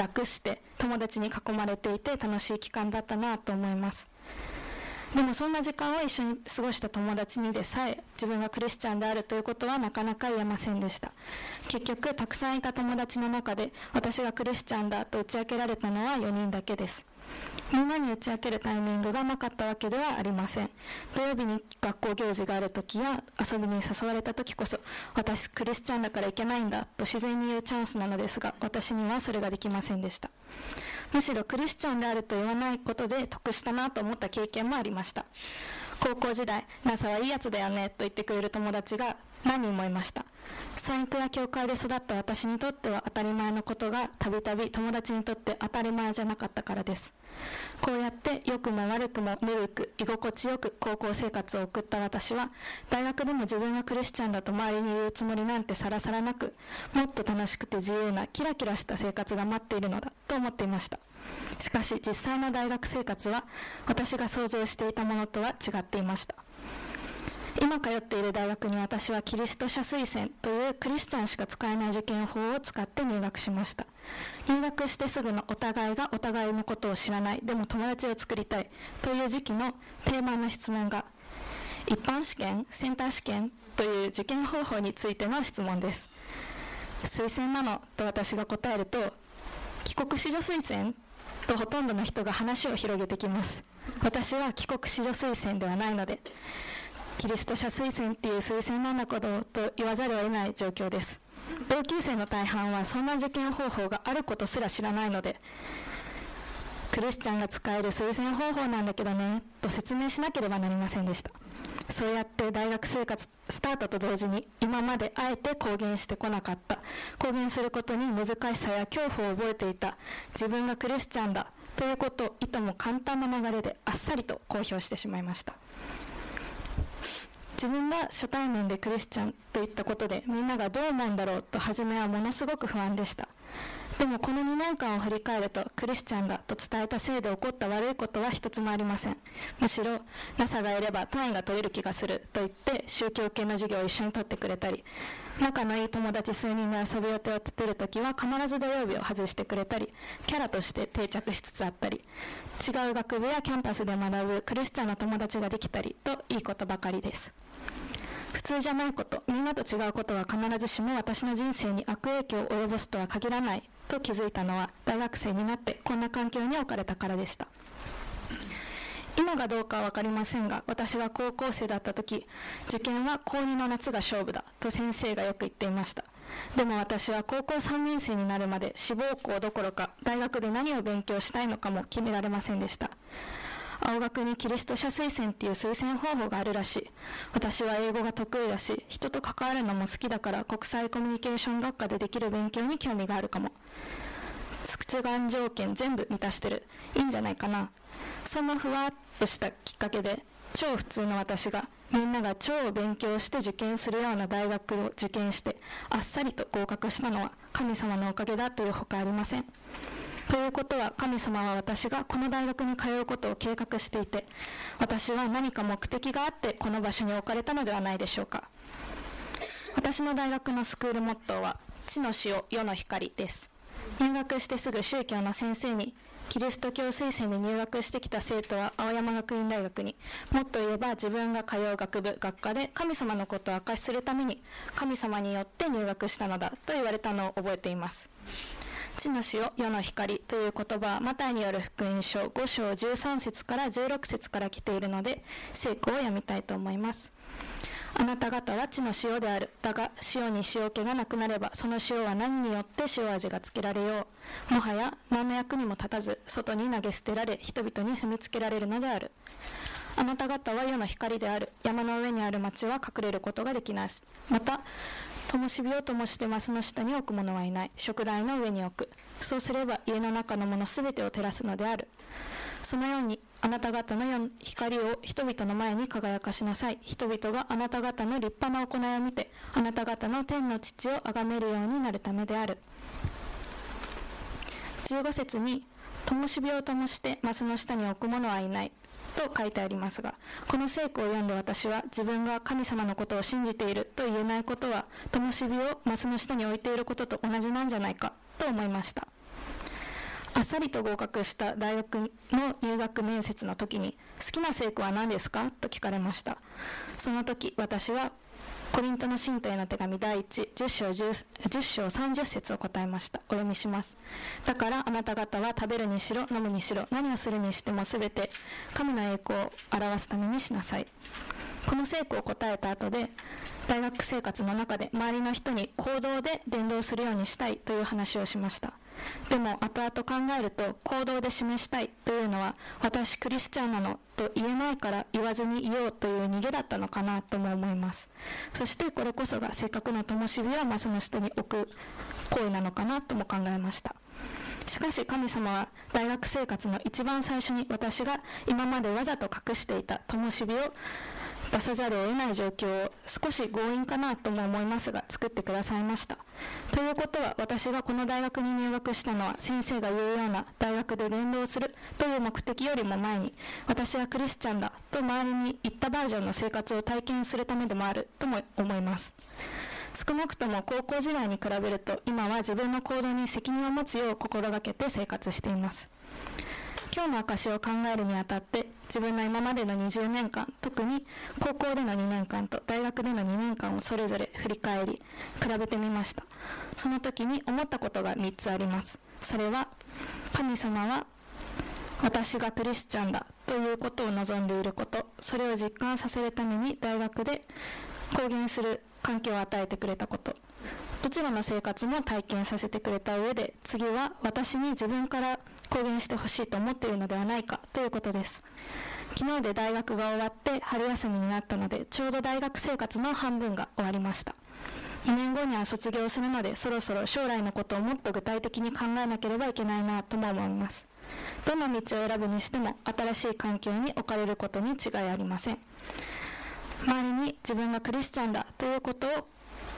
楽して友達に囲まれていて楽しい期間だったなと思います。でもそんな時間を一緒に過ごした友達にでさえ自分がクリスチャンであるということはなかなか言えませんでした。結局たくさんいた友達の中で私がクリスチャンだと打ち明けられたのは4人だけです。みんなに打ち明けるタイミングがなかったわけではありません。土曜日に学校行事があるときや遊びに誘われたときこそ私クリスチャンだからいけないんだと自然に言うチャンスなのですが、私にはそれができませんでした。むしろクリスチャンであると言わないことで得したなと思った経験もありました。高校時代、NASA はいいやつだよねと言ってくれる友達が何人もいました。産育や教会で育った私にとっては当たり前のことがたびたび友達にとって当たり前じゃなかったからです。こうやって良くも悪くもぬるく居心地よく高校生活を送った私は、大学でも自分がクリスチャンだと周りに言うつもりなんてさらさらなく、もっと楽しくて自由なキラキラした生活が待っているのだと思っていました。しかし実際の大学生活は私が想像していたものとは違っていました。今通っている大学に私はキリスト者推薦というクリスチャンしか使えない受験法を使って入学しました。入学してすぐのお互いがお互いのことを知らない、でも友達を作りたいという時期の定番の質問が一般試験、センター試験という受験方法についての質問です。推薦なのと私が答えると、帰国子女推薦とほとんどの人が話を広げてきます。私は帰国子女推薦ではないのでキリスト者推薦っていう推薦なんだことと言わざるを得ない状況です。同級生の大半はそんな受験方法があることすら知らないので、クリスチャンが使える推薦方法なんだけどねと説明しなければなりませんでした。そうやって大学生活スタートと同時に、今まであえて公言してこなかった、公言することに難しさや恐怖を覚えていた自分がクリスチャンだということをいとも簡単な流れであっさりと公表してしまいました。自分が初対面でクリスチャンといったことでみんながどう思うんだろうと初めはものすごく不安でした。でもこの2年間を振り返ると、クリスチャンだと伝えたせいで起こった悪いことは一つもありません。むしろ NASA がいれば単位が取れる気がすると言って宗教系の授業を一緒に取ってくれたり、仲のいい友達数人の遊び予定を立てるときは必ず土曜日を外してくれたり、キャラとして定着しつつあったり、違う学部やキャンパスで学ぶクリスチャンの友達ができたりと、いいことばかりです。普通じゃないこと、みんなと違うことは必ずしも私の人生に悪影響を及ぼすとは限らないと気づいたのは、大学生になってこんな環境に置かれたからでした。今がどうかは分かりませんが、私が高校生だった時、受験は高2の夏が勝負だと先生がよく言っていました。でも私は高校3年生になるまで志望校どころか大学で何を勉強したいのかも決められませんでした。青学にキリスト者推薦っていう推薦方法があるらしい。私は英語が得意だし、人と関わるのも好きだから国際コミュニケーション学科でできる勉強に興味があるかも。出願条件全部満たしてる。いいんじゃないかな。そんなふわっとしたきっかけで、超普通の私がみんなが超勉強して受験するような大学を受験してあっさりと合格したのは神様のおかげだというほかありません。ということは、神様は私がこの大学に通うことを計画していて、私は何か目的があってこの場所に置かれたのではないでしょうか。私の大学のスクールモットーは地の塩、世の光です。入学してすぐ宗教の先生に、キリスト教推薦に入学してきた生徒は青山学院大学に、もっと言えば自分が通う学部学科で神様のことを明かしするために神様によって入学したのだと言われたのを覚えています。地の塩、世の光という言葉はマタイによる福音書5章13節から16節から来ているので、聖句を読みたいと思います。あなた方は地の塩である。だが塩に塩気がなくなれば、その塩は何によって塩味がつけられよう。もはや何の役にも立たず、外に投げ捨てられ、人々に踏みつけられるのである。あなた方は世の光である。山の上にある町は隠れることができない。また灯火を灯してマスの下に置く者はいない。燭台の上に置く。そうすれば家の中のものすべてを照らすのである。そのようにあなた方の光を人々の前に輝かしなさい。人々があなた方の立派な行いを見て、あなた方の天の父を崇めるようになるためである。15節に灯火を灯してマスの下に置く者はいないと書いてありますが、この聖句を読んで私は、自分が神様のことを信じていると言えないことは灯火をマスの下に置いていることと同じなんじゃないかと思いました。あっさりと合格した大学の入学面接の時に、好きな聖句は何ですかと聞かれました。その時私はコリントの信徒への手紙第1 10章30節を答えました。お読みします。だからあなた方は食べるにしろ飲むにしろ何をするにしてもすべて神の栄光を表すためにしなさい。この聖句を答えた後で、大学生活の中で周りの人に行動で伝道するようにしたいという話をしました。でも後々考えると、行動で示したいというのは私クリスチャンなのと言えないから言わずにいようという逃げだったのかなとも思います。そしてこれこそがせっかくの灯火をその人に置く行為なのかなとも考えました。しかし神様は大学生活の一番最初に、私が今までわざと隠していた灯火を出さざるを得ない状況を、少し強引かなとも思いますが作ってくださいました。ということは、私がこの大学に入学したのは、先生が言うような大学で伝道するという目的よりも前に、私はクリスチャンだと周りに言ったバージョンの生活を体験するためでもあるとも思います。少なくとも高校時代に比べると、今は自分の行動に責任を持つよう心がけて生活しています。今日の証を考えるにあたって、自分の今までの20年間、特に高校での2年間と大学での2年間をそれぞれ振り返り、比べてみました。その時に思ったことが3つあります。それは、神様は私がクリスチャンだということを望んでいること、それを実感させるために大学で公言する環境を与えてくれたこと、どちらの生活も体験させてくれた上で、次は私に自分から公言してほしいと思っているのではないかということです。昨日で大学が終わって春休みになったので、ちょうど大学生活の半分が終わりました。2年後には卒業するので、そろそろ将来のことをもっと具体的に考えなければいけないなとも思います。どの道を選ぶにしても新しい環境に置かれることに違いありません。周りに自分がクリスチャンだということを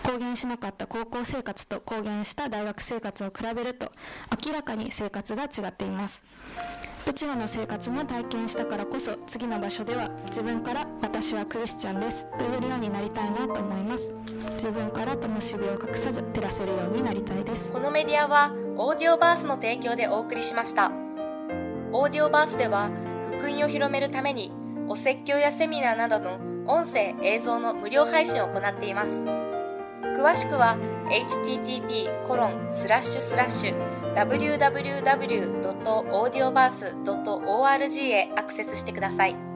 公言しなかった高校生活と公言した大学生活を比べると、明らかに生活が違っています。どちらの生活も体験したからこそ、次の場所では自分から私はクリスチャンですと言えるようになりたいなと思います。自分から灯火を隠さず照らせるようになりたいです。このメディアはオーディオバースの提供でお送りしました。オーディオバースでは福音を広めるために、お説教やセミナーなどの音声映像の無料配信を行っています。詳しくは http://www.audioverse.org へアクセスしてください。